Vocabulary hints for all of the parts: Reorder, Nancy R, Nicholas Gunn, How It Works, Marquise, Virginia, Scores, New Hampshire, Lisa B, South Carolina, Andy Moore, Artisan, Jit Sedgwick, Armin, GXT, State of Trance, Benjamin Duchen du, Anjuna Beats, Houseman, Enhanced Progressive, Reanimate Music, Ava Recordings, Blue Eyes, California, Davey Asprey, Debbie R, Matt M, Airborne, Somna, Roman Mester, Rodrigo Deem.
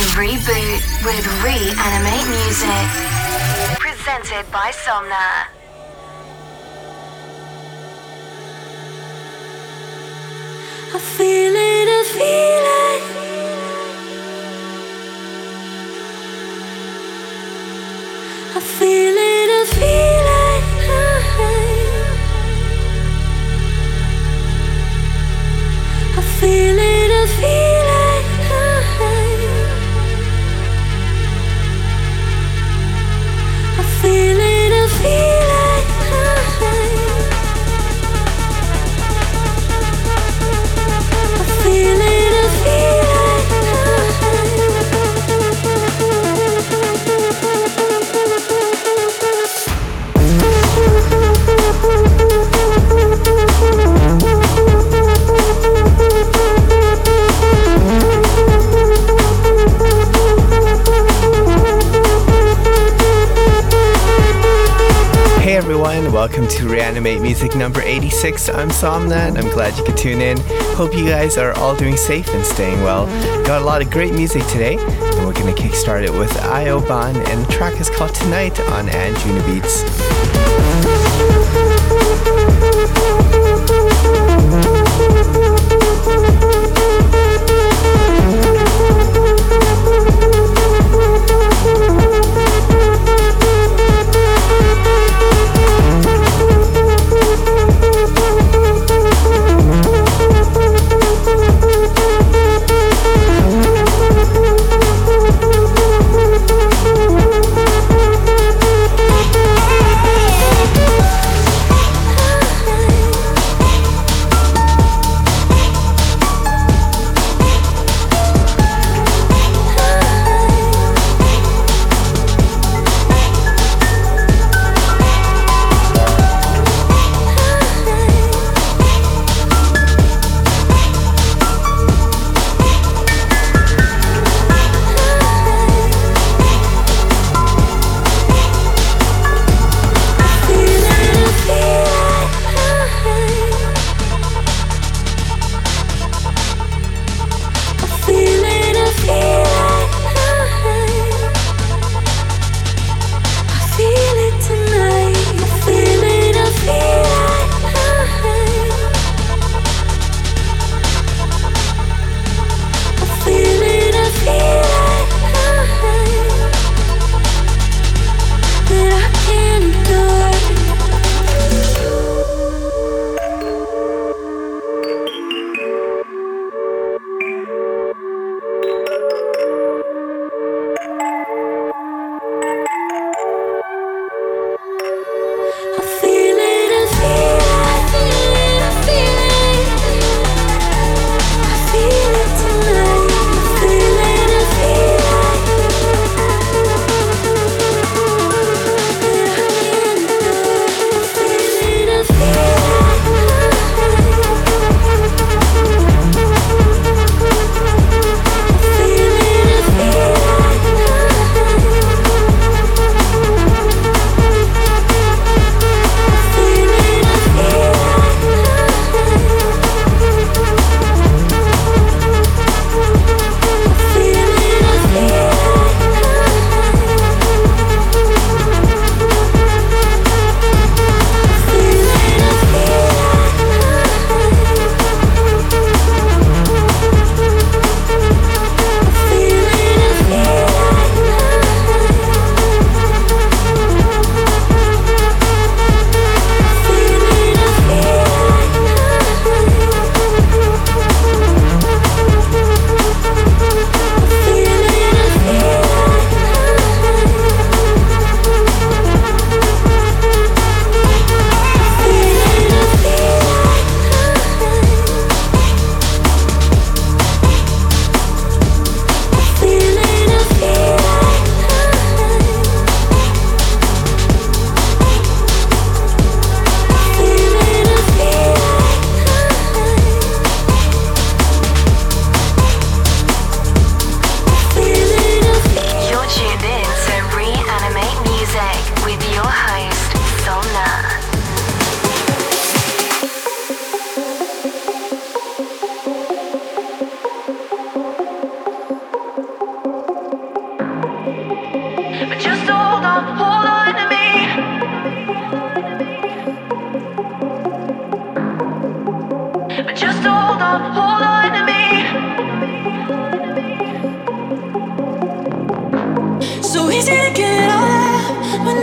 and reboot with Reanimate Music. Presented by Somna. I feel it, I feel it. I feel it, I feel it. I feel it, I feel it. I feel it, I feel it. Everyone, welcome to Reanimate Music number 86. I'm Somna and I'm glad you could tune in. Hope you guys are all doing safe and staying well. Got a lot of great music today, and we're going to kickstart it with Io Bon, and the track is called Tonight on Anjuna Beats.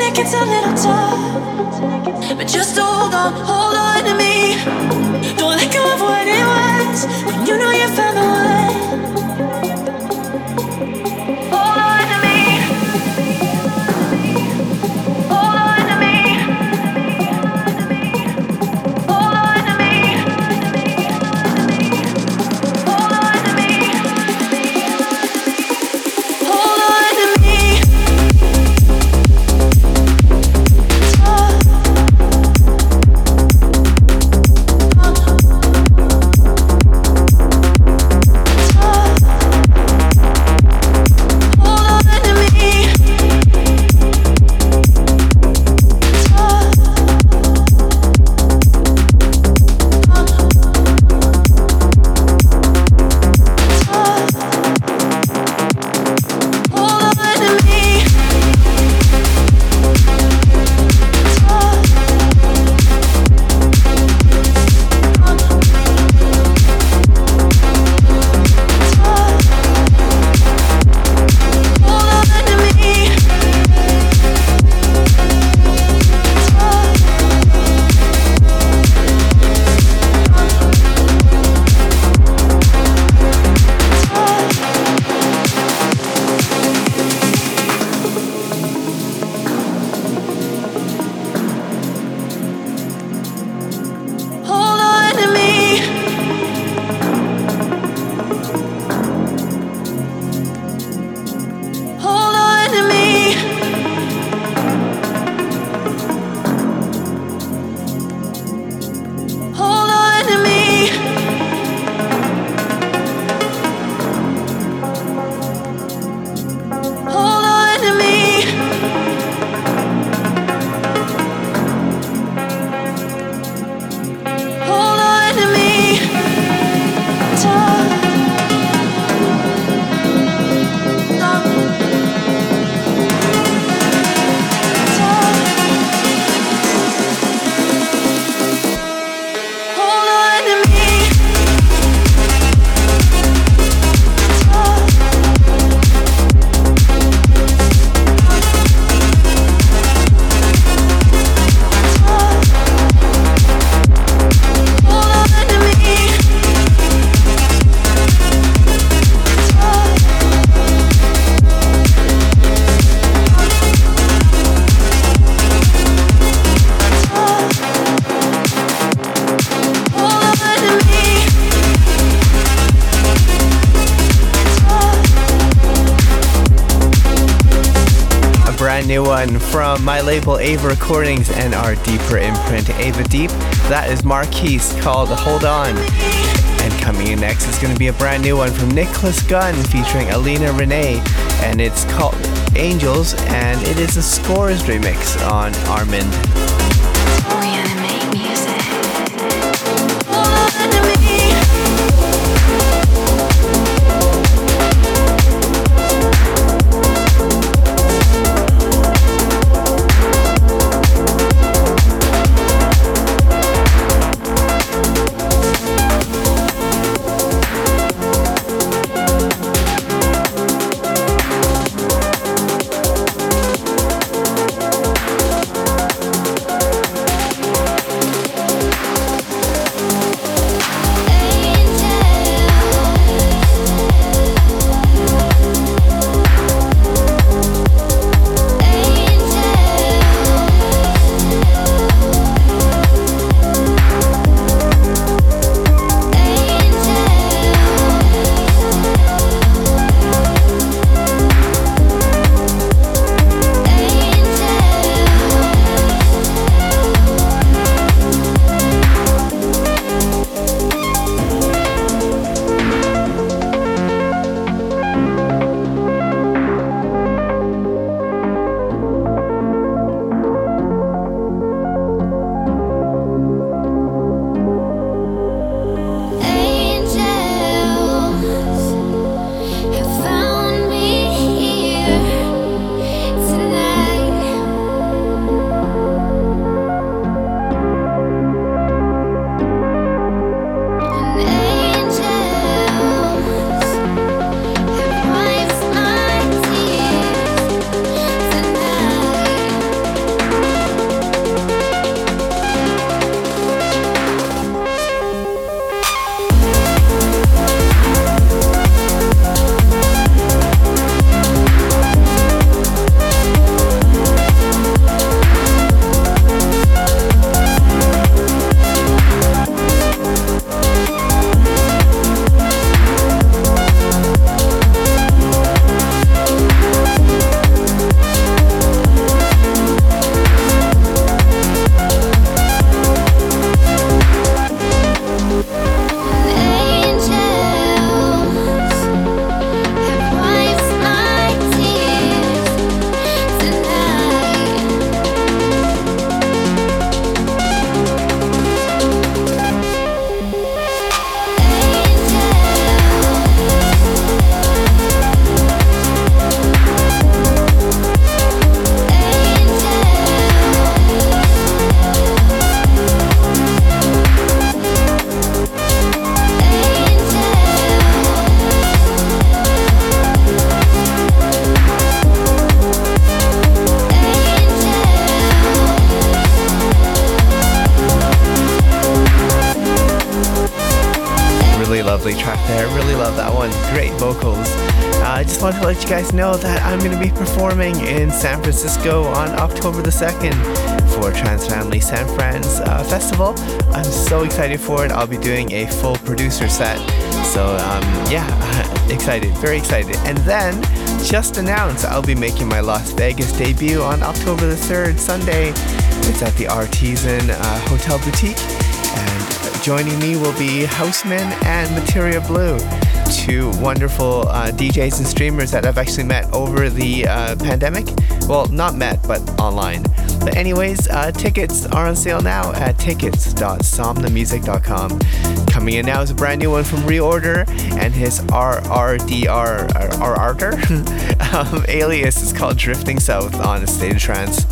it gets a little tough, but just hold on to me. Don't let go of what it was when you know you found the one. Hold on to me. Hold on to me. Hold on to me. Hold on to me. Hold on to me. New one from my label Ava Recordings and our deeper imprint Ava Deep. That is Marquise, called Hold On. And coming in next is going to be a brand new one from Nicholas Gunn featuring Alina Renee, and it's called Angels, and it is a Scores remix on Armin. Reanimate Music. lovely track there. I really love that one. Great vocals. I just wanted to let you guys know that I'm going to be performing in San Francisco on October the 2nd for Trans Family San Frans Festival. I'm so excited for it. I'll be doing a full producer set. So excited, very excited. And then just announced I'll be making my Las Vegas debut on October the 3rd, Sunday. It's at the Artisan Hotel Boutique. And joining me will be Houseman and Materia Blue, two wonderful DJs and streamers that I've actually met over the pandemic. Well, not met, but online. But anyways, tickets are on sale now at tickets.somnamusic.com. Coming in now is a brand new one from Reorder, and his RRDR alias is called Drifting South on State of Trance.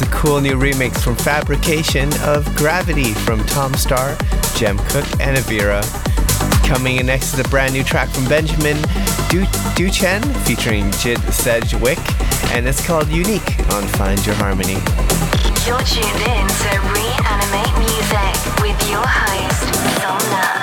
was a cool new remix from Fabrication of Gravity from Tom Star, Jem Cook, and Avira. Coming in next is a brand new track from Benjamin Duchen du featuring Jit Sedgwick, and it's called Unique on Find Your Harmony. You're tuned in to Reanimate Music with your host, Somna.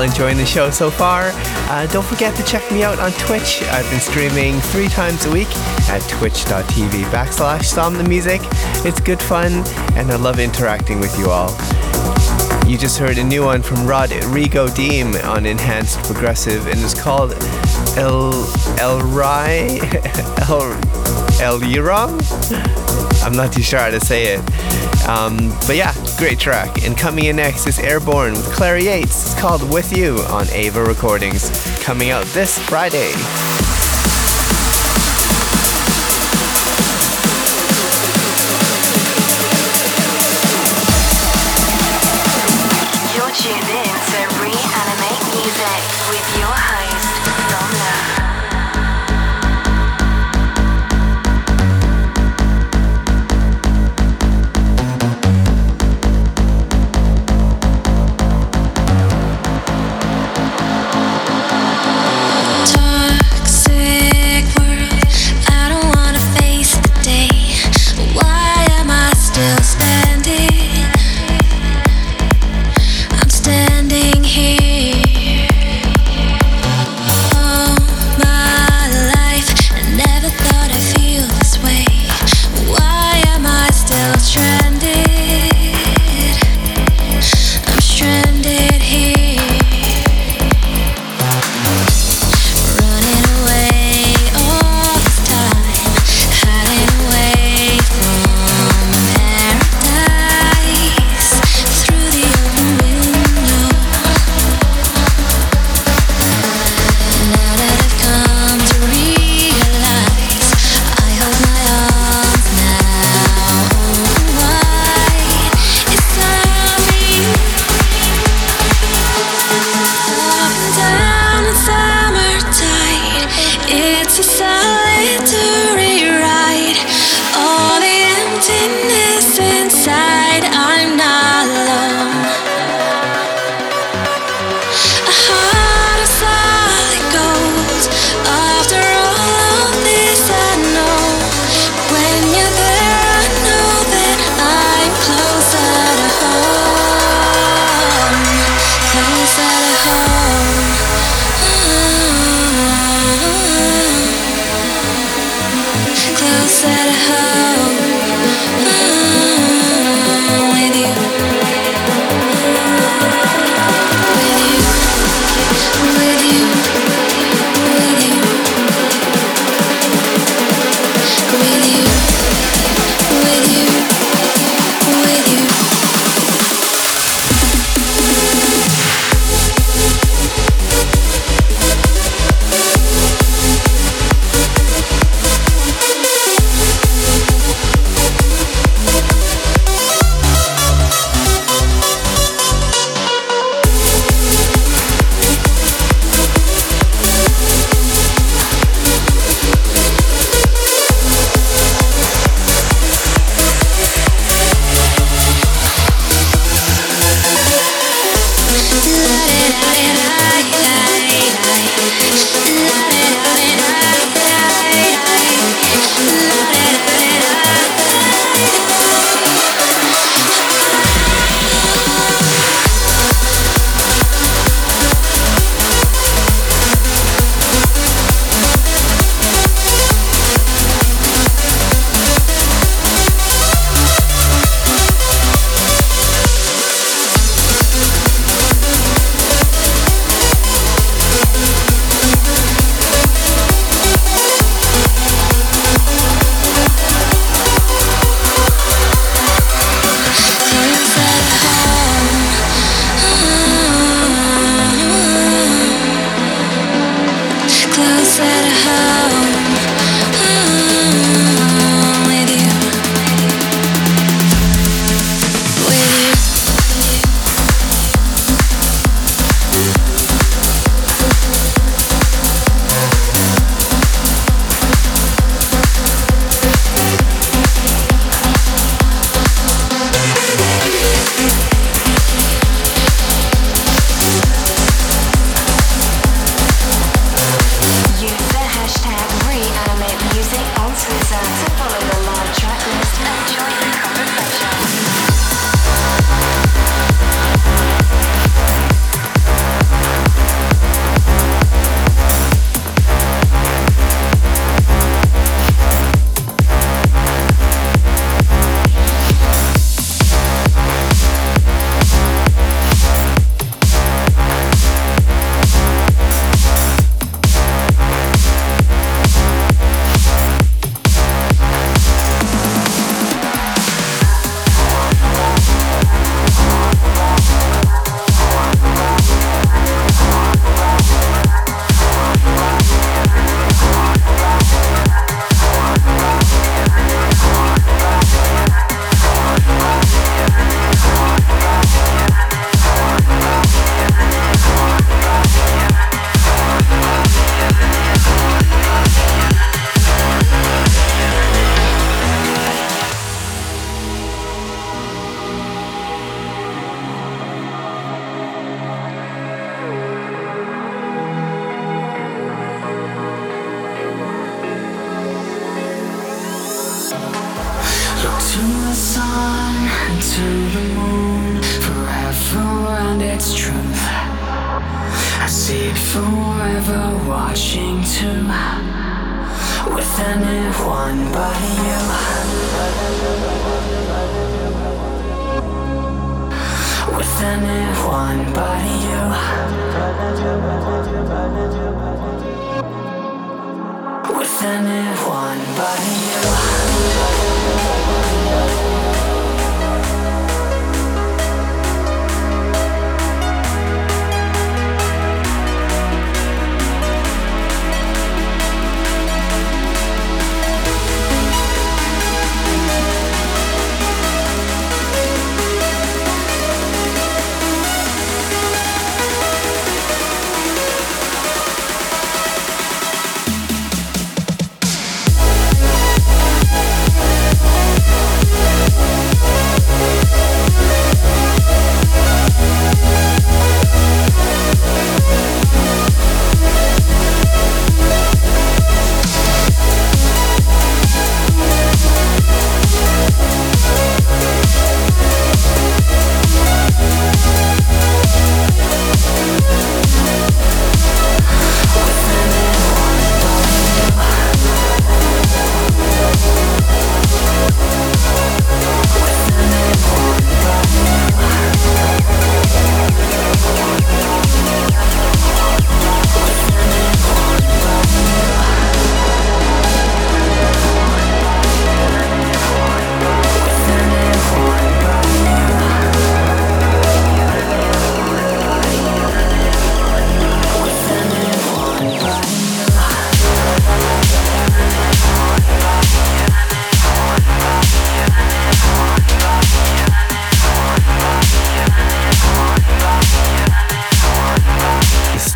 all enjoying the show so far. Don't forget to check me out on Twitch. I've been streaming 3 times a week at twitch.tv/somnamusic. It's good fun, and I love interacting with you all. You just heard a new one from Rodrigo Deem on Enhanced Progressive, and it's called El Rai? I'm not too sure how to say it. But yeah, great track. And coming in next is Airborne with Clary Yates. It's called With You on Ava Recordings, coming out this Friday.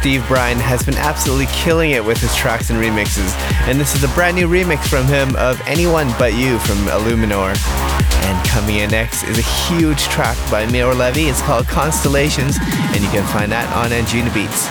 Steve Bryan has been absolutely killing it with his tracks and remixes, and this is a brand new remix from him of Anyone But You from Illuminor. And coming in next is a huge track by Miro Levy. It's called Constellations, and you can find that on Anjuna Beats.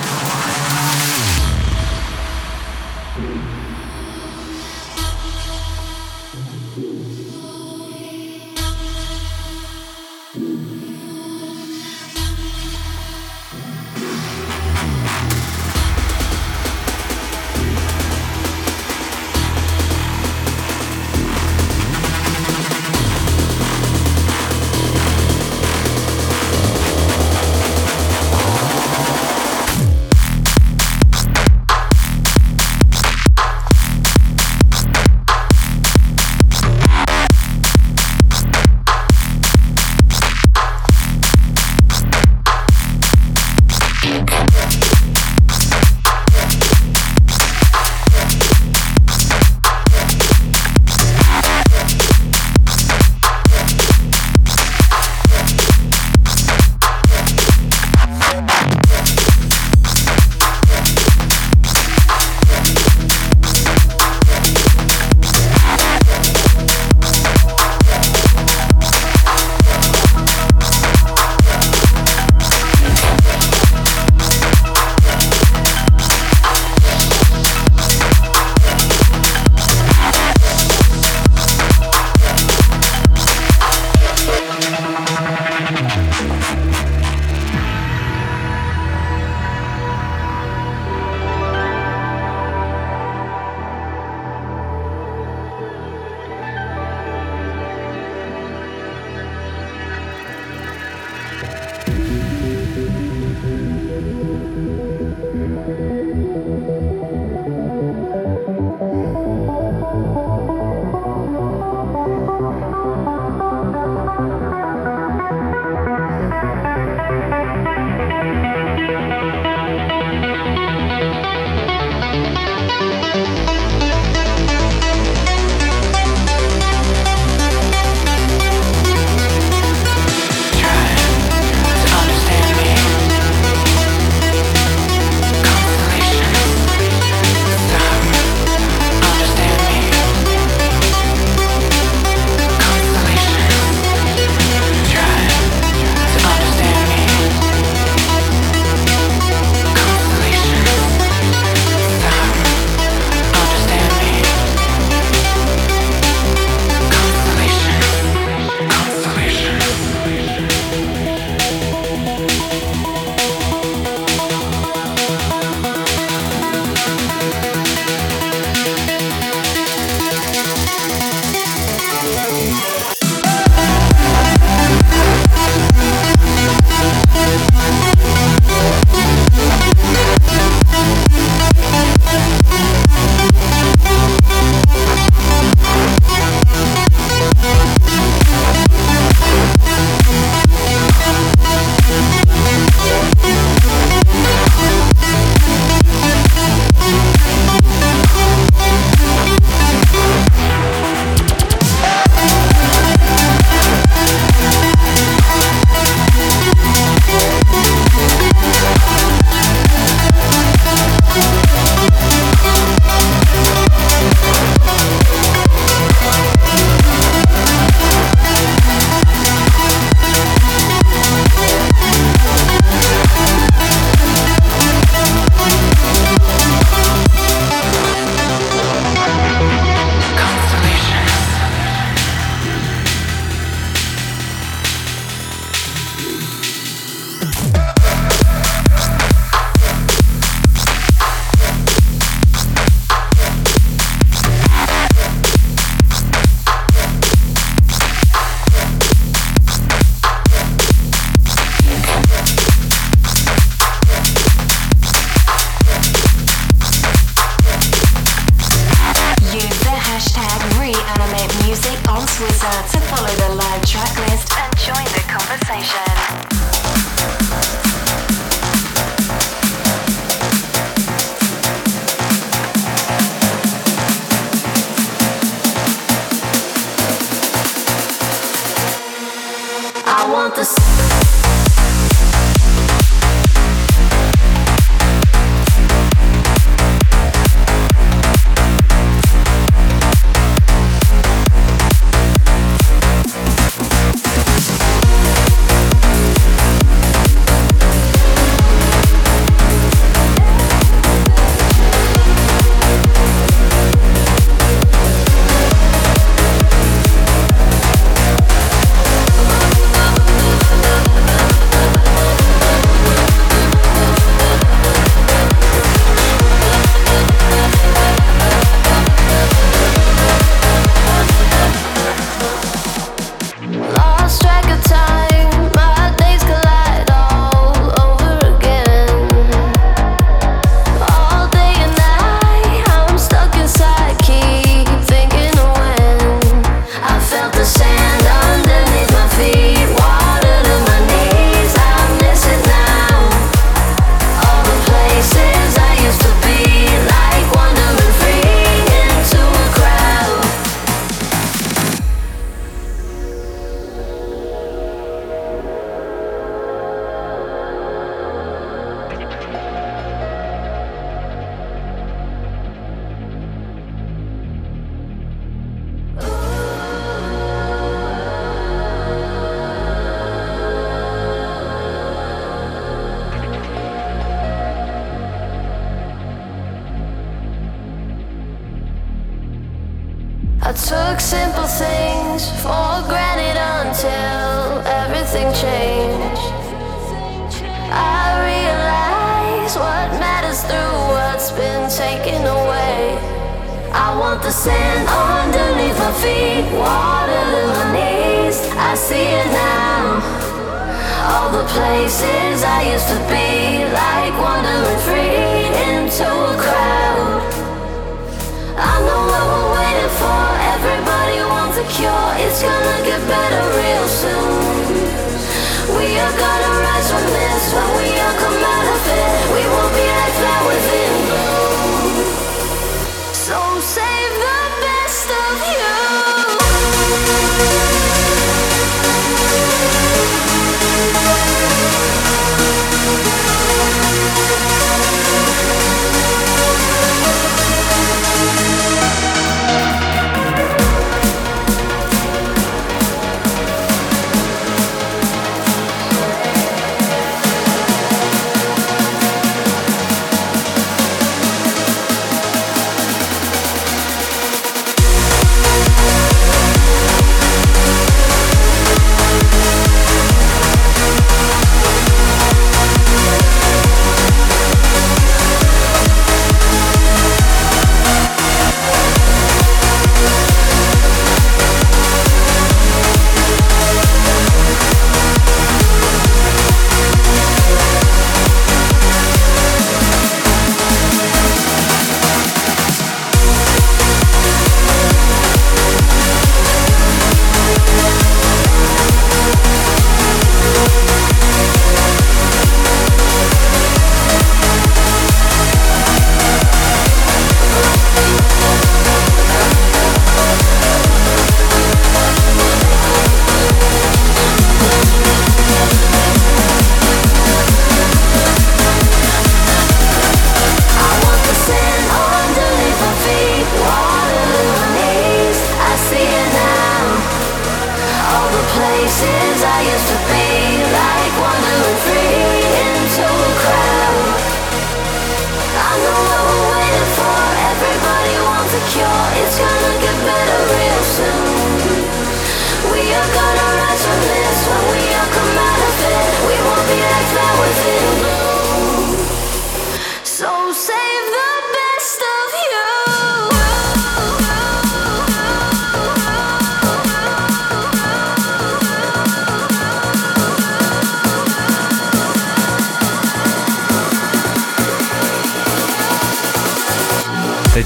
user to follow the live track list and join the conversation.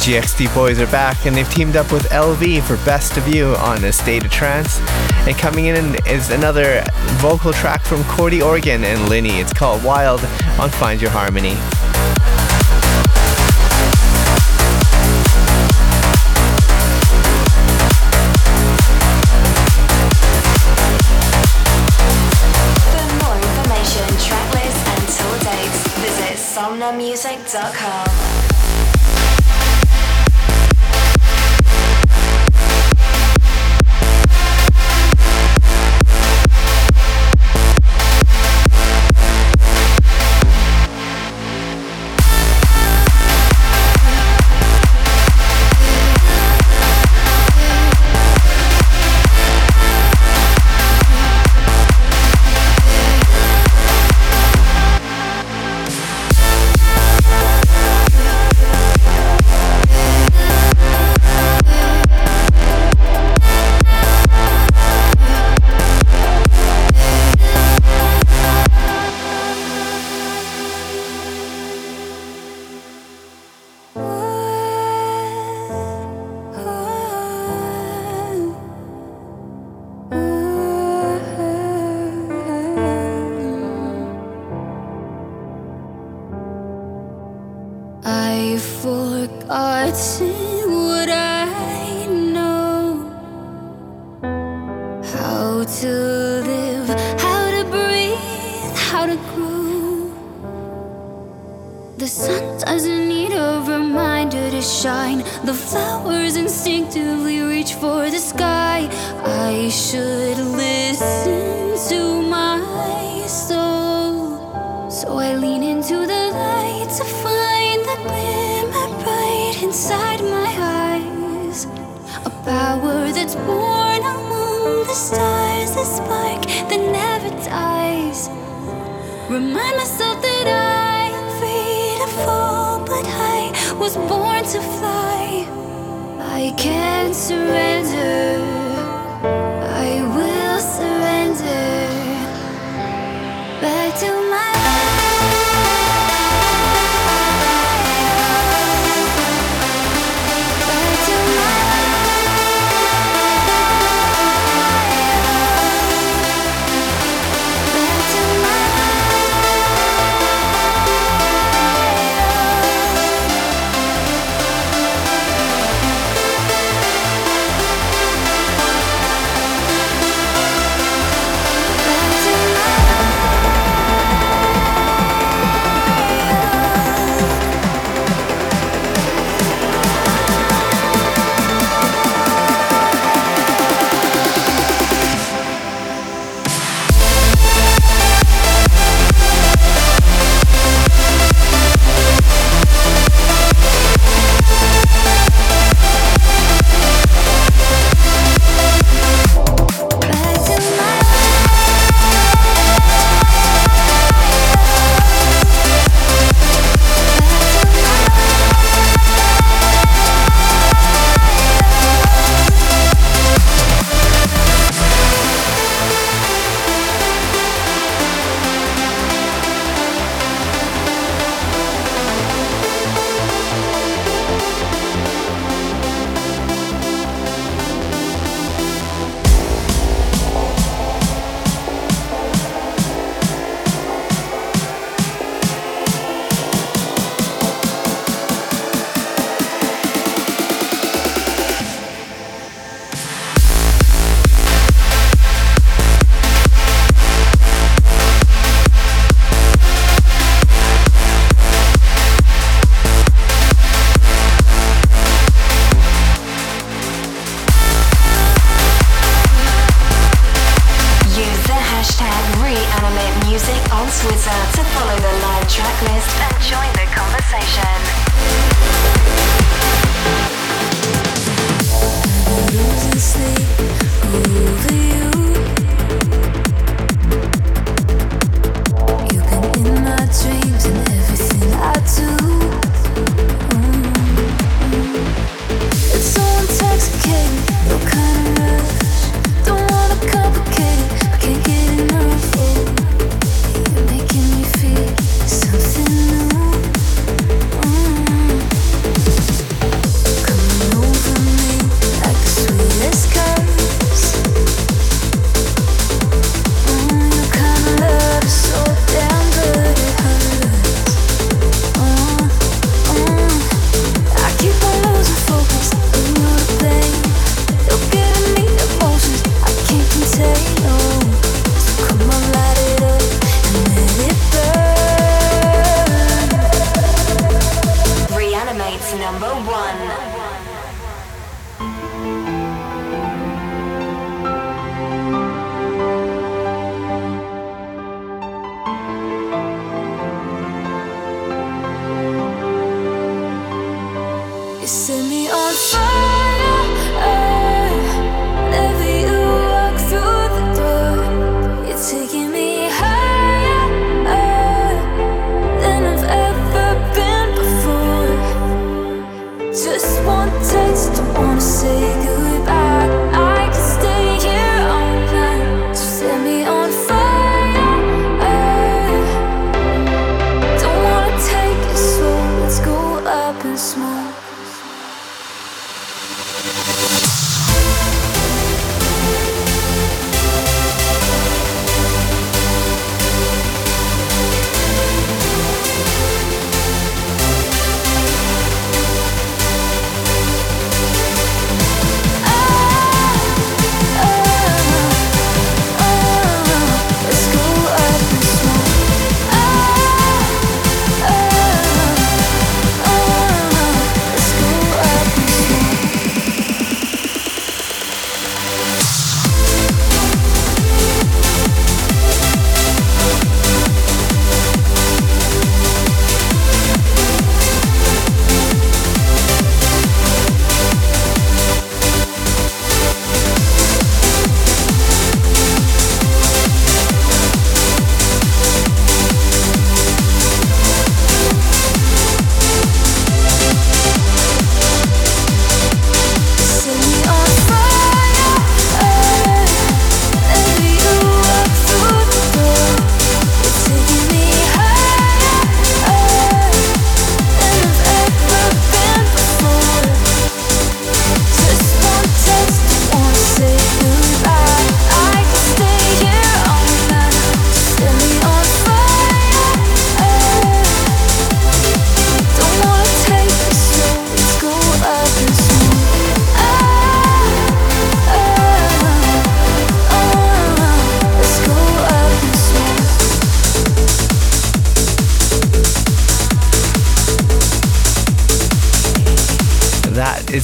GXT boys are back, and they've teamed up with LV for Best of You on A State of Trance. And coming in is another vocal track from Cordy Organ and Linny. It's called Wild on Find Your Harmony. Music.com.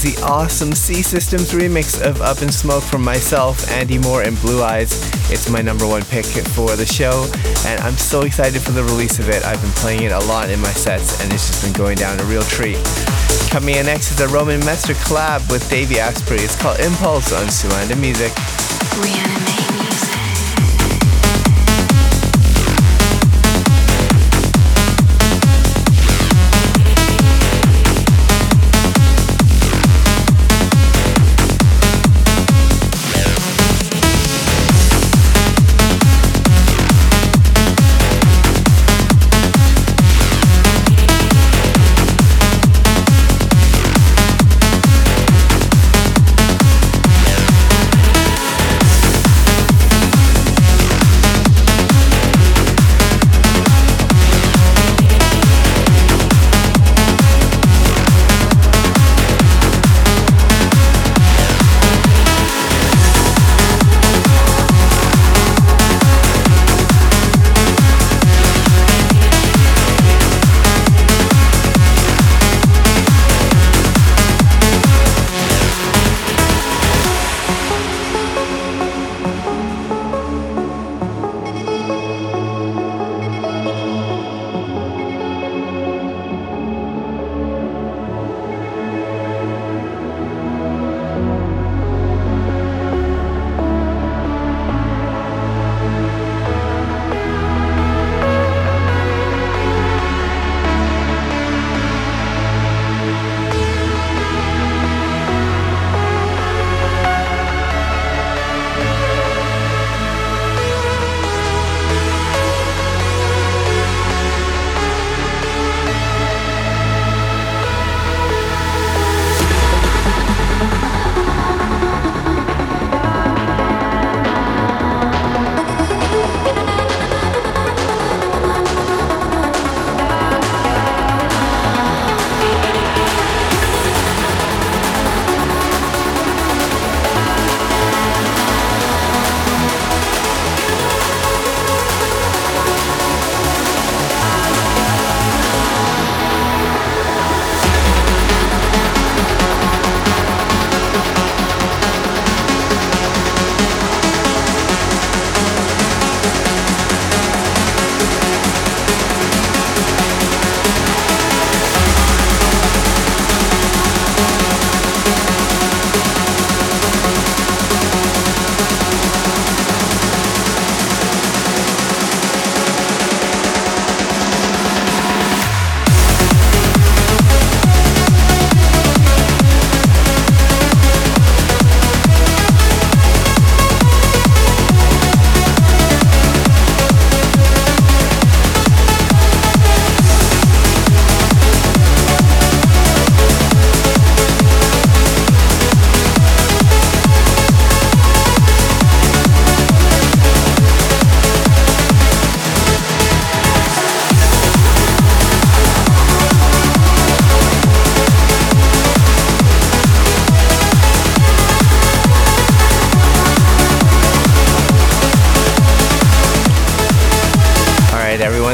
was the awesome C-Systems remix of Up in Smoke from myself, Andy Moore, and Blue Eyes. It's my #1 pick for the show, and I'm so excited for the release of it. I've been playing it a lot in my sets, and it's just been going down a real treat. Coming in next is a Roman Mester collab with Davey Asprey. It's called Impulse on Somna Music. Reanimate Music.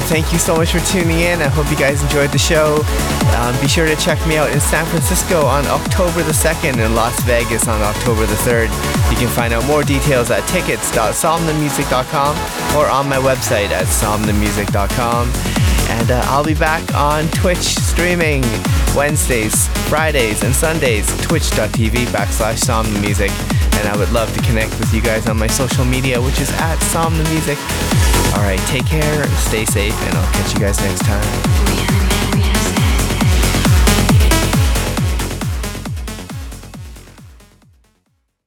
Thank you so much for tuning in. I hope you guys enjoyed the show. Be sure to check me out in San Francisco on October the 2nd and Las Vegas on October the 3rd. You can find out more details at tickets.somnamusic.com or on my website at somnamusic.com. And I'll be back on Twitch streaming Wednesdays, Fridays, and Sundays, twitch.tv/somnamusic. And I would love to connect with you guys on my social media, which is at somnamusic. Alright, take care, stay safe, and I'll catch you guys next time.